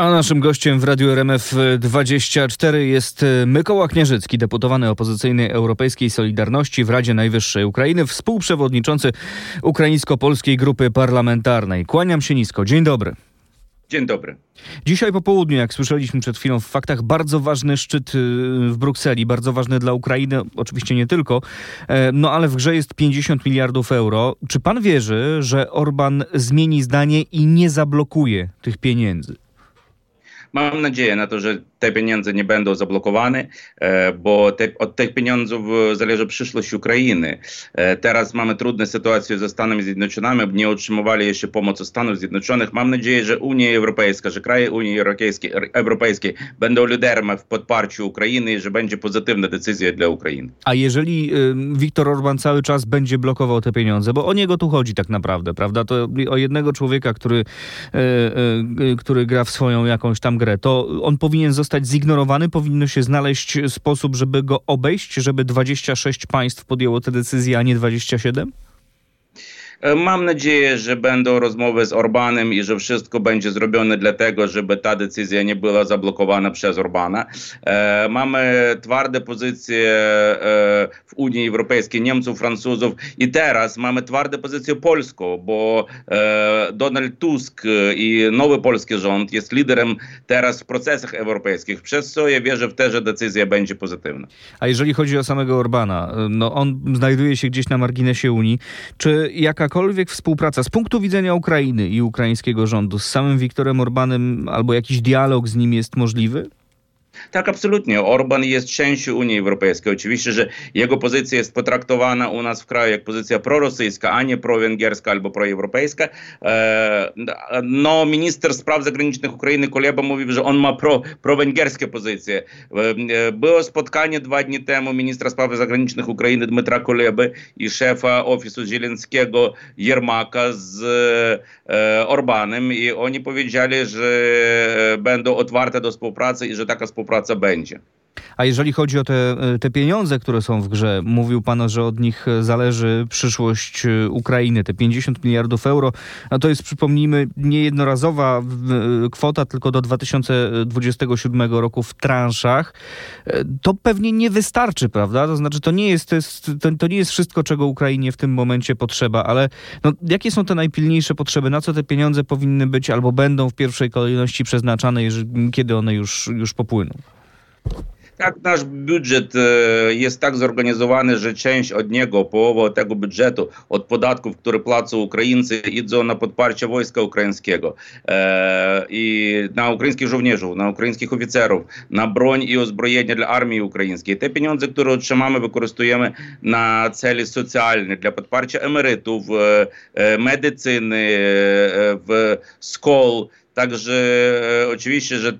A naszym gościem w Radiu RMF 24 jest Mykoła Kniażycki, deputowany opozycyjny Europejskiej Solidarności w Radzie Najwyższej Ukrainy, współprzewodniczący Ukraińsko-Polskiej Grupy Parlamentarnej. Kłaniam się nisko. Dzień dobry. Dzień dobry. Dzisiaj po południu, jak słyszeliśmy przed chwilą w faktach, bardzo ważny szczyt w Brukseli, bardzo ważny dla Ukrainy, oczywiście nie tylko, no ale w grze jest 50 miliardów euro. Czy pan wierzy, że Orban zmieni zdanie i nie zablokuje tych pieniędzy? Mam nadzieję na to, że te pieniądze nie będą zablokowane, bo od tych pieniędzy zależy przyszłość Ukrainy. Teraz mamy trudną sytuację ze Stanami Zjednoczonymi, nie otrzymywali jeszcze pomocy Stanów Zjednoczonych. Mam nadzieję, że Unia Europejska, że kraje Unii Europejskiej będą liderami w podparciu Ukrainy i że będzie pozytywna decyzja dla Ukrainy. A jeżeli Viktor Orban cały czas będzie blokował te pieniądze, bo o niego tu chodzi tak naprawdę, prawda? To o jednego człowieka, który gra w swoją jakąś tam grę, to on powinien zostać zignorowany, powinno się znaleźć sposób, żeby go obejść, żeby 26 państw podjęło te decyzje, a nie 27? Mam nadzieję, że będą rozmowy z Orbanem i że wszystko będzie zrobione dlatego, żeby ta decyzja nie była zablokowana przez Orbana. Mamy twarde pozycje w Unii Europejskiej, Niemców, Francuzów i teraz mamy twarde pozycje polską, bo Donald Tusk i nowy polski rząd jest liderem teraz w procesach europejskich, przez co ja wierzę w to, że decyzja będzie pozytywna. A jeżeli chodzi o samego Orbana, no on znajduje się gdzieś na marginesie Unii, czy jakakolwiek współpraca z punktu widzenia Ukrainy i ukraińskiego rządu z samym Viktorem Orbanem albo jakiś dialog z nim jest możliwy? Tak, absolutnie. Orban jest częścią Unii Europejskiej. Oczywiście, że jego pozycja jest potraktowana u nas w kraju jak pozycja prorosyjska, a nie prowęgierska albo proeuropejska. No, minister spraw zagranicznych Ukrainy Kuleba mówił, że on ma prowęgierskie pozycje. Było spotkanie 2 dni temu ministra spraw zagranicznych Ukrainy Dmytra Kuleby i szefa ofisu Zełenskiego Jermaka z Orbanem i oni powiedzieli, że będą otwarte do współpracy i że taka współpraca będzie. A jeżeli chodzi o te pieniądze, które są w grze, mówił pan, że od nich zależy przyszłość Ukrainy, te 50 miliardów euro, no to jest, przypomnijmy, niejednorazowa kwota, tylko do 2027 roku w transzach. To pewnie nie wystarczy, prawda? To znaczy, to nie jest wszystko, czego Ukrainie w tym momencie potrzeba, ale no, jakie są te najpilniejsze potrzeby? Na co te pieniądze powinny być albo będą w pierwszej kolejności przeznaczane, kiedy one już popłyną? Tak, nasz budżet jest tak zorganizowany, że część od niego, połowa tego budżetu, od podatków, które płacą Ukraińcy, idą na podparcie wojska ukraińskiego i na ukraińskich żołnierzy, na ukraińskich oficerów, na broń i uzbrojenie dla armii ukraińskiej. Te pieniądze, które otrzymamy, wykorzystujemy na cele socjalne, dla podparcia emerytów, medycyny, w szkół. Także oczywiście, że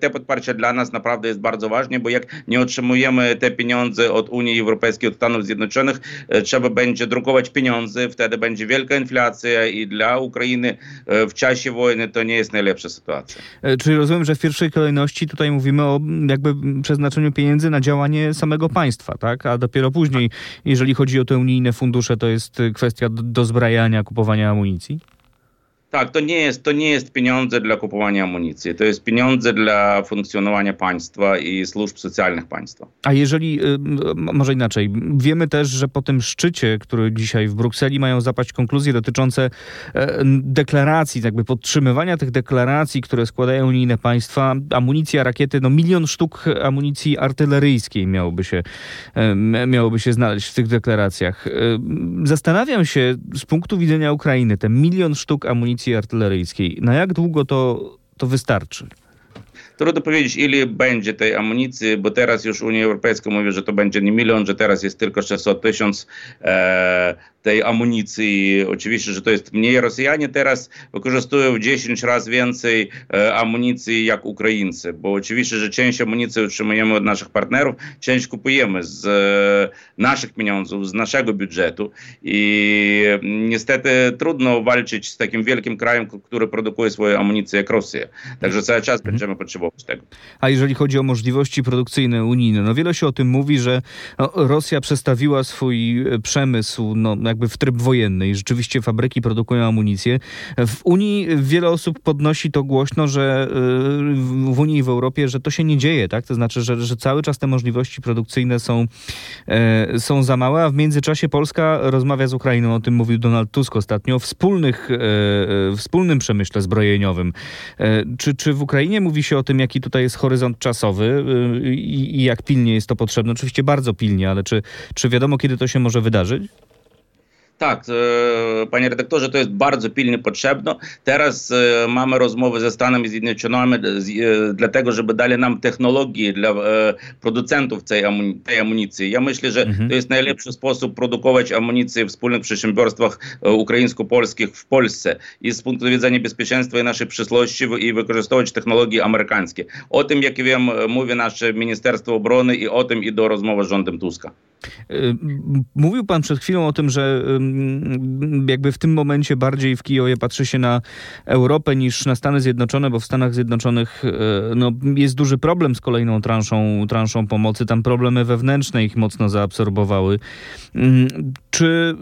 te podparcie dla nas naprawdę jest bardzo ważne, bo jak nie otrzymujemy te pieniądze od Unii Europejskiej, od Stanów Zjednoczonych, trzeba będzie drukować pieniądze, wtedy będzie wielka inflacja i dla Ukrainy w czasie wojny to nie jest najlepsza sytuacja. Czyli rozumiem, że w pierwszej kolejności tutaj mówimy o jakby przeznaczeniu pieniędzy na działanie samego państwa, tak? A dopiero później, jeżeli chodzi o te unijne fundusze, to jest kwestia dozbrajania, kupowania amunicji? Tak, to nie jest pieniądze dla kupowania amunicji. To jest pieniądze dla funkcjonowania państwa i służb socjalnych państwa. A jeżeli, może inaczej, wiemy też, że po tym szczycie, który dzisiaj w Brukseli, mają zapaść konkluzje dotyczące deklaracji, jakby podtrzymywania tych deklaracji, które składają unijne państwa, amunicja, rakiety, no 1 milion sztuk amunicji artyleryjskiej miałoby się znaleźć w tych deklaracjach. Zastanawiam się z punktu widzenia Ukrainy, te 1 milion sztuk amunicji artyleryjskiej. Na jak długo to wystarczy? Trudno powiedzieć, ile będzie tej amunicji, bo teraz już Unia Europejska mówi, że to będzie nie 1 milion, że teraz jest tylko 600 000 tej amunicji. Oczywiście, że to jest mniej. Rosjanie teraz wykorzystują 10 razy więcej amunicji jak Ukraińcy, bo oczywiście, że część amunicji otrzymujemy od naszych partnerów, część kupujemy z naszych pieniądzów, z naszego budżetu i niestety trudno walczyć z takim wielkim krajem, który produkuje swoje amunicje jak Rosja. Także cały czas będziemy potrzebować wobec tego. A jeżeli chodzi o możliwości produkcyjne unijne, no wiele się o tym mówi, że Rosja przestawiła swój przemysł jakby w tryb wojenny i rzeczywiście fabryki produkują amunicję. W Unii wiele osób podnosi to głośno, że w Unii i w Europie, że to się nie dzieje, tak? To znaczy, że cały czas te możliwości produkcyjne są za małe, a w międzyczasie Polska rozmawia z Ukrainą, o tym mówił Donald Tusk ostatnio, o wspólnym przemyśle zbrojeniowym. Czy w Ukrainie mówi się o tym, jaki tutaj jest horyzont czasowy i jak pilnie jest to potrzebne? Oczywiście bardzo pilnie, ale czy wiadomo, kiedy to się może wydarzyć? Tak, panie redaktorze, to jest bardzo pilnie potrzebne. Teraz mamy rozmowy ze Stanami Zjednoczonymi dlatego, żeby dali nam technologii dla producentów tej amunicji. Ja myślę, że to jest najlepszy sposób produkować amunicję w wspólnych przedsiębiorstwach ukraińsko-polskich w Polsce i z punktu widzenia bezpieczeństwa i naszej przyszłości i wykorzystywać technologie amerykańskie. O tym, jak wiem, mówi nasze Ministerstwo Obrony i o tym idą rozmowy z rządem Tuska. Mówił pan przed chwilą o tym, że jakby w tym momencie bardziej w Kijowie patrzy się na Europę niż na Stany Zjednoczone, bo w Stanach Zjednoczonych jest duży problem z kolejną transzą pomocy. Tam problemy wewnętrzne ich mocno zaabsorbowały. Czy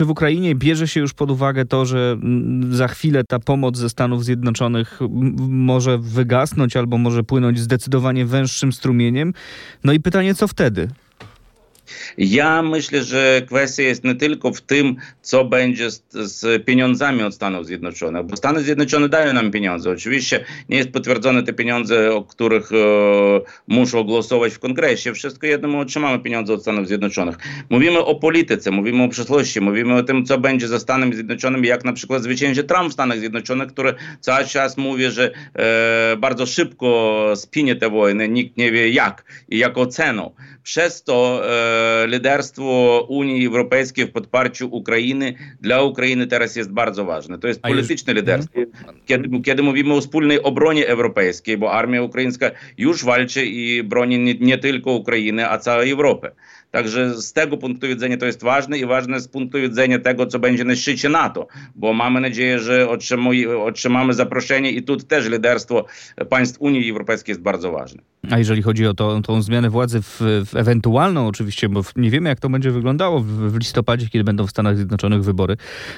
w Ukrainie bierze się już pod uwagę to, że za chwilę ta pomoc ze Stanów Zjednoczonych może wygasnąć albo może płynąć zdecydowanie węższym strumieniem? No i pytanie, co wtedy? Ja myślę, że kwestia jest nie tylko w tym, co będzie z pieniądzami od Stanów Zjednoczonych, bo Stany Zjednoczone dają nam pieniądze. Oczywiście nie jest potwierdzone te pieniądze, o których muszą głosować w kongresie. Wszystko jedno, my otrzymamy pieniądze od Stanów Zjednoczonych. Mówimy o polityce, mówimy o przyszłości, mówimy o tym, co będzie ze Stanami Zjednoczonymi, jak na przykład zwycięży Trump w Stanach Zjednoczonych, który cały czas mówi, że bardzo szybko spinie tę wojnę, nikt nie wie jak i jaką ceną. Przez to liderstwo Unii Europejskiej w podparciu Ukrainy dla Ukrainy teraz jest bardzo ważne. To jest polityczne liderstwo. Kiedy mówimy o wspólnej obronie europejskiej, bo armia ukraińska już walczy i broni nie tylko Ukrainy, a całej Europy. Także z tego punktu widzenia to jest ważne i ważne z punktu widzenia tego, co będzie na szczycie NATO, bo mamy nadzieję, że otrzymamy zaproszenie i tu też liderstwo państw Unii Europejskiej jest bardzo ważne. A jeżeli chodzi o tą zmianę władzy w ewentualną oczywiście, bo nie wiemy jak to będzie wyglądało w listopadzie, kiedy będą w Stanach Zjednoczonych wybory.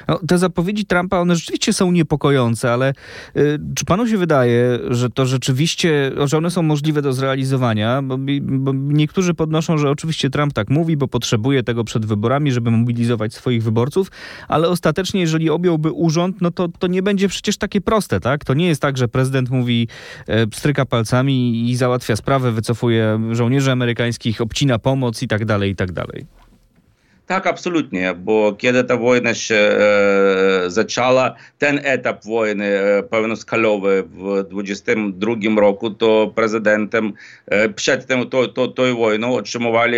No, te zapowiedzi Trumpa, one rzeczywiście są niepokojące, ale czy panu się wydaje, że to rzeczywiście, że one są możliwe do zrealizowania? Bo niektórzy podnoszą, że oczywiście Trump tak mówi, bo potrzebuje tego przed wyborami, żeby mobilizować swoich wyborców, ale ostatecznie, jeżeli objąłby urząd, no to nie będzie przecież takie proste, tak? To nie jest tak, że prezydent mówi, pstryka palcami i załatwia sprawę, wycofuje żołnierzy amerykańskich, obcina pomoc i tak dalej, i tak dalej. Tak, absolutnie, bo kiedy ta wojna się zaczęła, ten etap wojny pełnoskalowy w 2022 roku, to prezydentem przed tym, tą wojną otrzymywali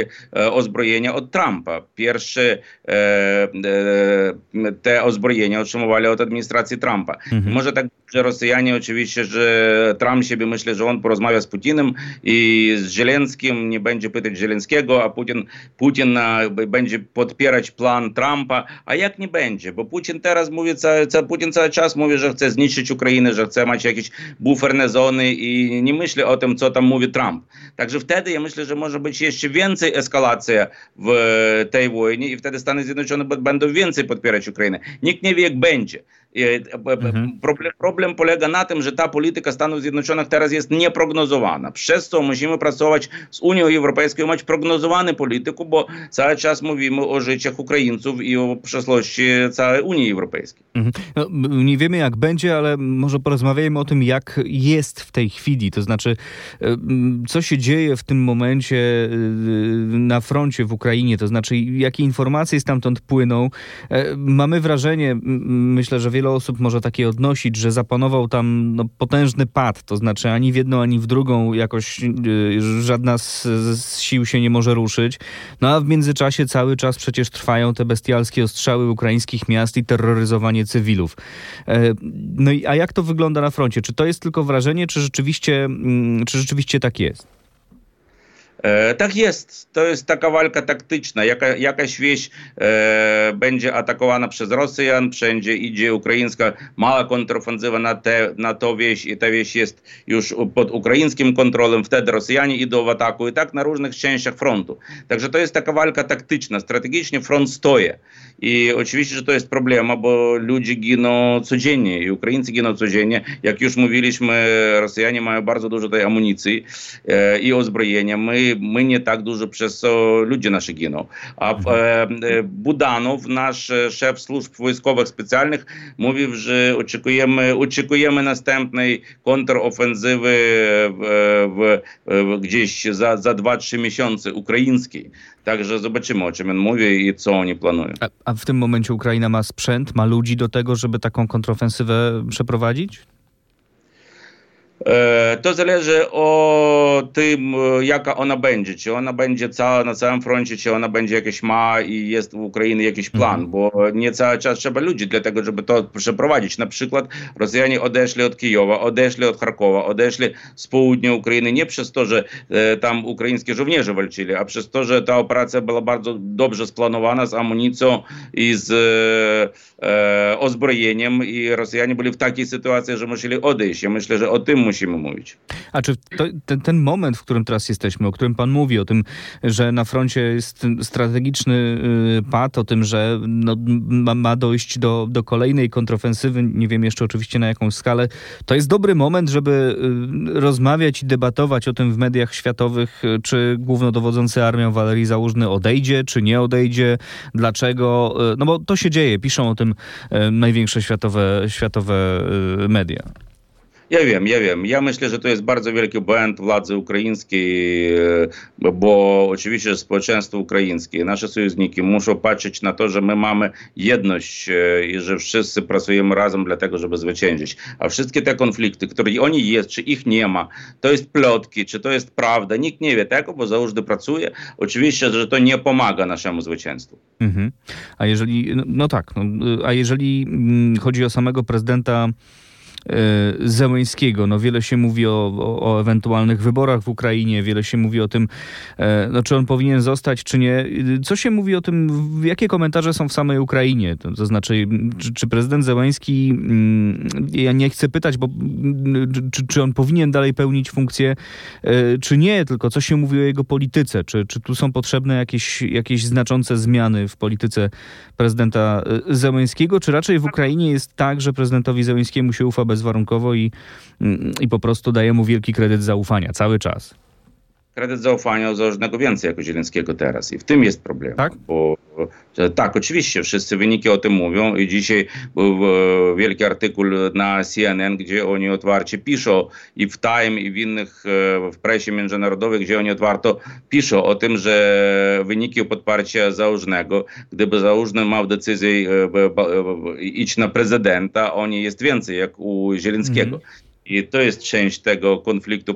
ozbrojenia od Trumpa. Pierwsze te ozbrojenia otrzymywali od administracji Trumpa. Mhm. Może tak, że Rosjanie oczywiście, że Trump siebie myśli, że on porozmawia z Putinem i z Zełenskim, nie będzie pytać Zełenskiego, a Putin będzie podpierać plan Trumpa, a jak nie będzie, bo Putin teraz mówi, Putin cały czas mówi, że chce zniszczyć Ukrainę, że chce mieć jakieś buferne zony i nie myśli o tym, co tam mówi Trump. Także wtedy ja myślę, że może być jeszcze więcej eskalacji w tej wojnie i wtedy Stany Zjednoczone będą więcej podpierać Ukrainę. Nikt nie wie, jak będzie. Problem polega na tym, że ta polityka Stanów Zjednoczonych teraz jest nieprognozowana. Przez co musimy pracować z Unią Europejską i mieć prognozowany politykę, bo cały czas mówimy o życiach Ukraińców i o przyszłości całej Unii Europejskiej. No, nie wiemy jak będzie, ale może porozmawiajmy o tym, jak jest w tej chwili. To znaczy, co się dzieje w tym momencie na froncie w Ukrainie, to znaczy jakie informacje stamtąd płyną. Mamy wrażenie, myślę, że wiele osób może takie odnosić, że zapanował tam potężny pad, to znaczy ani w jedną, ani w drugą jakoś żadna z sił się nie może ruszyć. No a w międzyczasie cały czas przecież trwają te bestialskie ostrzały ukraińskich miast i terroryzowanie cywilów. No i a jak to wygląda na froncie? Czy to jest tylko wrażenie, czy rzeczywiście tak jest? Tak jest. To jest taka walka taktyczna. Jakaś wieś będzie atakowana przez Rosjan, wszędzie idzie ukraińska mała kontrofensywa na tę wieś i ta wieś jest już pod ukraińskim kontrolą. Wtedy Rosjanie idą w ataku i tak na różnych częściach frontu. Także to jest taka walka taktyczna. Strategicznie front stoi. I oczywiście, że to jest problema, bo ludzie giną codziennie i Ukraińcy giną codziennie. Jak już mówiliśmy, Rosjanie mają bardzo dużo tej amunicji i uzbrojenia. My nie tak dużo, przez co ludzie nasze giną. A Budanov, nasz szef służb wojskowych specjalnych, mówił, że oczekujemy następnej kontrofensywy gdzieś za 2-3 miesiące ukraińskiej. Także zobaczymy, o czym on mówi i co oni planują. A w tym momencie Ukraina ma sprzęt, ma ludzi do tego, żeby taką kontrofensywę przeprowadzić? To zależy od tym, jaka ona będzie. Czy ona będzie cała na całym froncie, czy ona będzie jakaś mała i jest w Ukrainie jakiś plan, bo nie cały czas trzeba ludzi dla tego, żeby to przeprowadzić. Na przykład Rosjanie odeszli od Kijowa, odeszli od Charkowa, odeszli z południa Ukrainy nie przez to, że tam ukraińskie żołnierze walczyli, a przez to, że ta operacja była bardzo dobrze splanowana z amunicją i z uzbrojeniem i Rosjanie byli w takiej sytuacji, że musieli odejść. Ja myślę, że o tym musimy mówić. A czy ten moment, w którym teraz jesteśmy, o którym pan mówi, o tym, że na froncie jest strategiczny pad, o tym, że ma dojść do kolejnej kontrofensywy, nie wiem jeszcze oczywiście na jaką skalę, to jest dobry moment, żeby rozmawiać i debatować o tym w mediach światowych, czy głównodowodzący armią Wałerij Załużny odejdzie, czy nie odejdzie, dlaczego, no bo to się dzieje, piszą o tym największe światowe media. Ja wiem. Ja myślę, że to jest bardzo wielki błąd władzy ukraińskiej, bo oczywiście społeczeństwo ukraińskie, nasze sojusznicy muszą patrzeć na to, że my mamy jedność i że wszyscy pracujemy razem dla tego, żeby zwyciężyć. A wszystkie te konflikty, które oni jest, czy ich nie ma, to jest plotki, czy to jest prawda, nikt nie wie tego, bo Załużny pracuje. Oczywiście, że to nie pomaga naszemu zwycięstwu. Mhm. A jeżeli, jeżeli chodzi o samego prezydenta Zełenskiego. No wiele się mówi o ewentualnych wyborach w Ukrainie, wiele się mówi o tym, czy on powinien zostać, czy nie. Co się mówi o tym, jakie komentarze są w samej Ukrainie? To znaczy, czy prezydent Zełenski, ja nie chcę pytać, bo czy on powinien dalej pełnić funkcję, czy nie, tylko co się mówi o jego polityce? Czy tu są potrzebne jakieś znaczące zmiany w polityce prezydenta Zełenskiego? Czy raczej w Ukrainie jest tak, że prezydentowi Zełenskiemu się ufa bezwarunkowo i po prostu daje mu wielki kredyt zaufania cały czas? Kredyt zaufania Załużnego więcej jako Zielenskiego teraz i w tym jest problem. Tak? Tak, oczywiście, wszyscy wyniki o tym mówią i dzisiaj był wielki artykuł na CNN, gdzie oni otwarcie piszą i w Time, i w innych, w presie międzynarodowej, gdzie oni otwarto piszą o tym, że wyniki podparcia Załużnego, gdyby Załużny miał decyzję iść na prezydenta, oni jest więcej jak u Zielenskiego. I to jest część tego konfliktu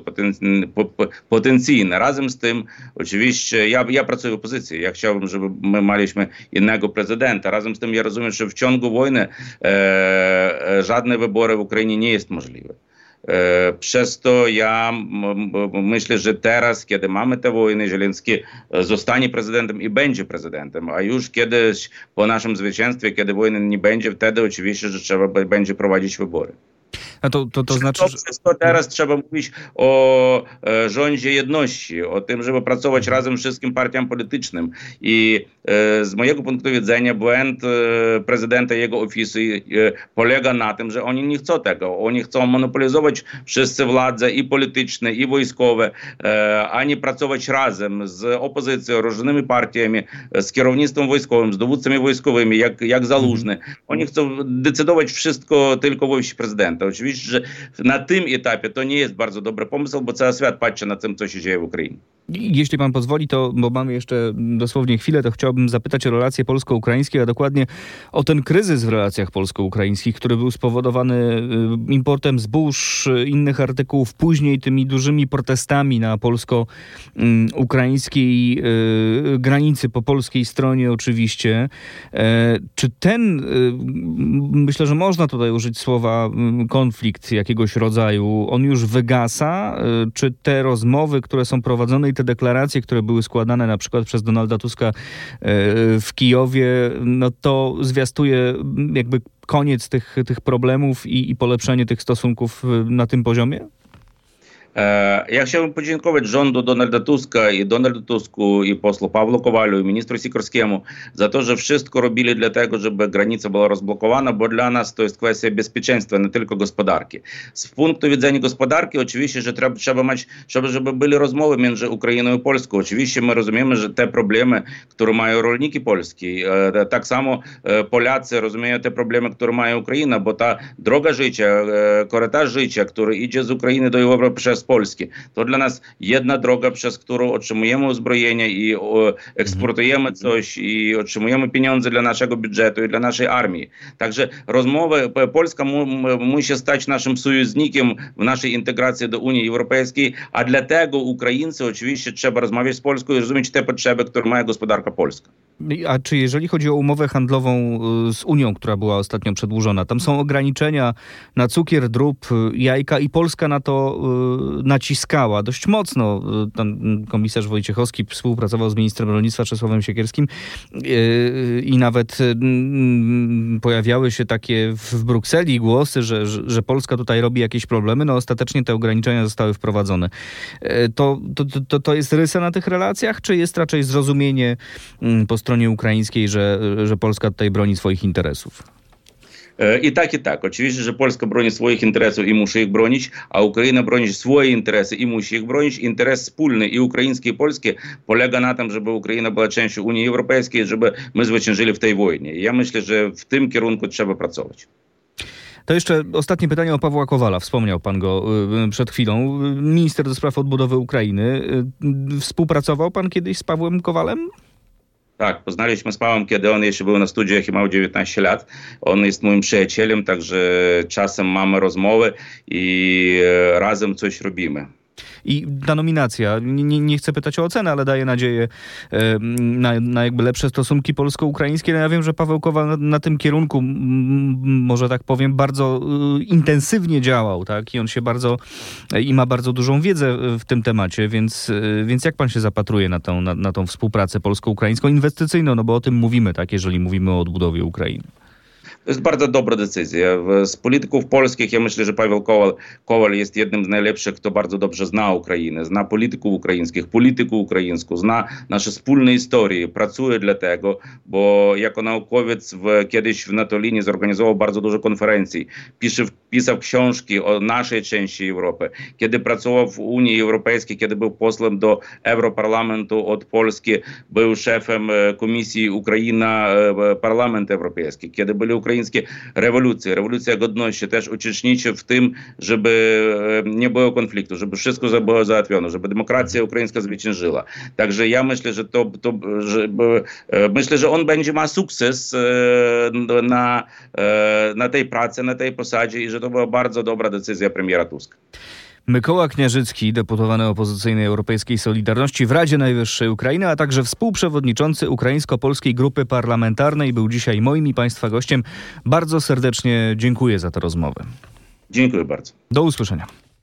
potencjalny. Razem z tym, oczywiście, ja pracuję w opozycji. Ja chciałbym, żeby my mieliśmy innego prezydenta. Razem z tym ja rozumiem, że w ciągu wojny żadne wybory w Ukrainie nie jest możliwe. Przez to ja myślę, że teraz, kiedy mamy tę wojnę, Zielenski zostanie prezydentem i będzie prezydentem, a już kiedyś po naszym zwycięstwie, kiedy wojny nie będzie, wtedy oczywiście, że trzeba będzie prowadzić wybory. A to znaczy, że teraz trzeba mówić o rządzie jedności, o tym, żeby pracować razem wszystkim partiom politycznym. I z mojego punktu widzenia błąd prezydenta, jego ofisu polega na tym, że oni nie chcą tego. Oni chcą monopolizować wszystkie władze i polityczne, i wojskowe, a nie pracować razem z opozycją, różnymi partiami, z kierownictwem wojskowym, z dowódcami wojskowymi, jak Załużny. Oni chcą decydować wszystko tylko w ofisie prezydenta. Oczywiście, że na tym etapie to nie jest bardzo dobry pomysł, bo cały świat patrzy na tym, co się dzieje w Ukrainie. Jeśli pan pozwoli, to, bo mamy jeszcze dosłownie chwilę, to chciałbym zapytać o relacje polsko-ukraińskie, a dokładnie o ten kryzys w relacjach polsko-ukraińskich, który był spowodowany importem zbóż, innych artykułów, później tymi dużymi protestami na polsko-ukraińskiej granicy, po polskiej stronie oczywiście. Czy ten, myślę, że można tutaj użyć słowa konflikt jakiegoś rodzaju, on już wygasa? Czy te rozmowy, które są prowadzone kolei te deklaracje, które były składane na przykład przez Donalda Tuska w Kijowie, no to zwiastuje jakby koniec tych problemów i polepszenie tych stosunków na tym poziomie? Ja chciałbym podziękować rządu Donalda Tuska i Donaldu Tusku i posłu Pawlu Kowalu i ministru Sikorskiemu za to, że wszystko robili dla tego, żeby granica była rozblokowana, bo dla nas to jest kwestia bezpieczeństwa, nie tylko gospodarki. Z punktu widzenia gospodarki oczywiście, że trzeba, żeby były rozmowy między Ukrainą i Polską. Oczywiście my rozumiemy, że te problemy, które mają rolniki polskie, tak samo Polacy rozumieją te problemy, które mają Ukraina, bo ta droga życia, korytarz życia, który idzie z Ukrainy do Europy przez Polski. To dla nas jedna droga, przez którą otrzymujemy uzbrojenie i eksportujemy coś i otrzymujemy pieniądze dla naszego budżetu i dla naszej armii. Także rozmowy, Polska musi stać naszym sojusznikiem w naszej integracji do Unii Europejskiej, a dlatego Ukraińcy oczywiście trzeba rozmawiać z Polską i rozumieć te potrzeby, które ma gospodarka polska. A czy jeżeli chodzi o umowę handlową z Unią, która była ostatnio przedłużona, tam są ograniczenia na cukier, drób, jajka i Polska na to naciskała dość mocno. Tam komisarz Wojciechowski współpracował z ministrem rolnictwa Czesławem Siekierskim i nawet pojawiały się takie w Brukseli głosy, że Polska tutaj robi jakieś problemy. No ostatecznie te ograniczenia zostały wprowadzone. To jest rysa na tych relacjach, czy jest raczej zrozumienie po stronie ukraińskiej, że Polska tutaj broni swoich interesów? I tak. Oczywiście, że Polska broni swoich interesów i musi ich bronić, a Ukraina broni swoje interesy i musi ich bronić. Interes wspólny i ukraiński, i polski polega na tym, żeby Ukraina była częścią Unii Europejskiej, żeby my zwyciężyli w tej wojnie. I ja myślę, że w tym kierunku trzeba pracować. To jeszcze ostatnie pytanie o Pawła Kowala. Wspomniał pan go przed chwilą. Minister do spraw odbudowy Ukrainy. Współpracował pan kiedyś z Pawłem Kowalem? Tak, poznaliśmy z Pawłem, kiedy on jeszcze był na studiach i miał 19 lat. On jest moim przyjacielem, także czasem mamy rozmowy i razem coś robimy. I ta nominacja, nie chcę pytać o ocenę, ale daje nadzieję na jakby lepsze stosunki polsko-ukraińskie. Ja wiem, że Paweł Kowal na tym kierunku, może tak powiem, bardzo intensywnie działał, tak? I on się ma bardzo dużą wiedzę w tym temacie, więc jak pan się zapatruje na tą współpracę polsko-ukraińską inwestycyjną? No bo o tym mówimy, tak? Jeżeli mówimy o odbudowie Ukrainy. To jest bardzo dobra decyzja. Z polityków polskich ja myślę, że Paweł Kowal jest jednym z najlepszych, kto bardzo dobrze zna Ukrainę, zna polityków ukraińskich, politykę ukraińską, zna nasze wspólne historie, pracuje dla tego, bo jako naukowiec kiedyś w Natolinie zorganizował bardzo dużo konferencji, pisał książki o naszej części Europy. Kiedy pracował w Unii Europejskiej, kiedy był posłem do Europarlamentu od Polski, był szefem Komisji Ukraina Parlament Europejski, kiedy byli ukraińskie rewolucje, rewolucja godności, też uczestniczy w tym, żeby nie było konfliktu, żeby wszystko było załatwione, żeby demokracja ukraińska zwyciężyła. Także ja myślę, że myślę, że on będzie ma sukces na tej pracy, na tej posadzie i że to była bardzo dobra decyzja premiera Tuska. Mykoła Kniażycki, deputowany opozycyjnej Europejskiej Solidarności w Radzie Najwyższej Ukrainy, a także współprzewodniczący Ukraińsko-Polskiej Grupy Parlamentarnej był dzisiaj moim i państwa gościem. Bardzo serdecznie dziękuję za tę rozmowę. Dziękuję bardzo. Do usłyszenia.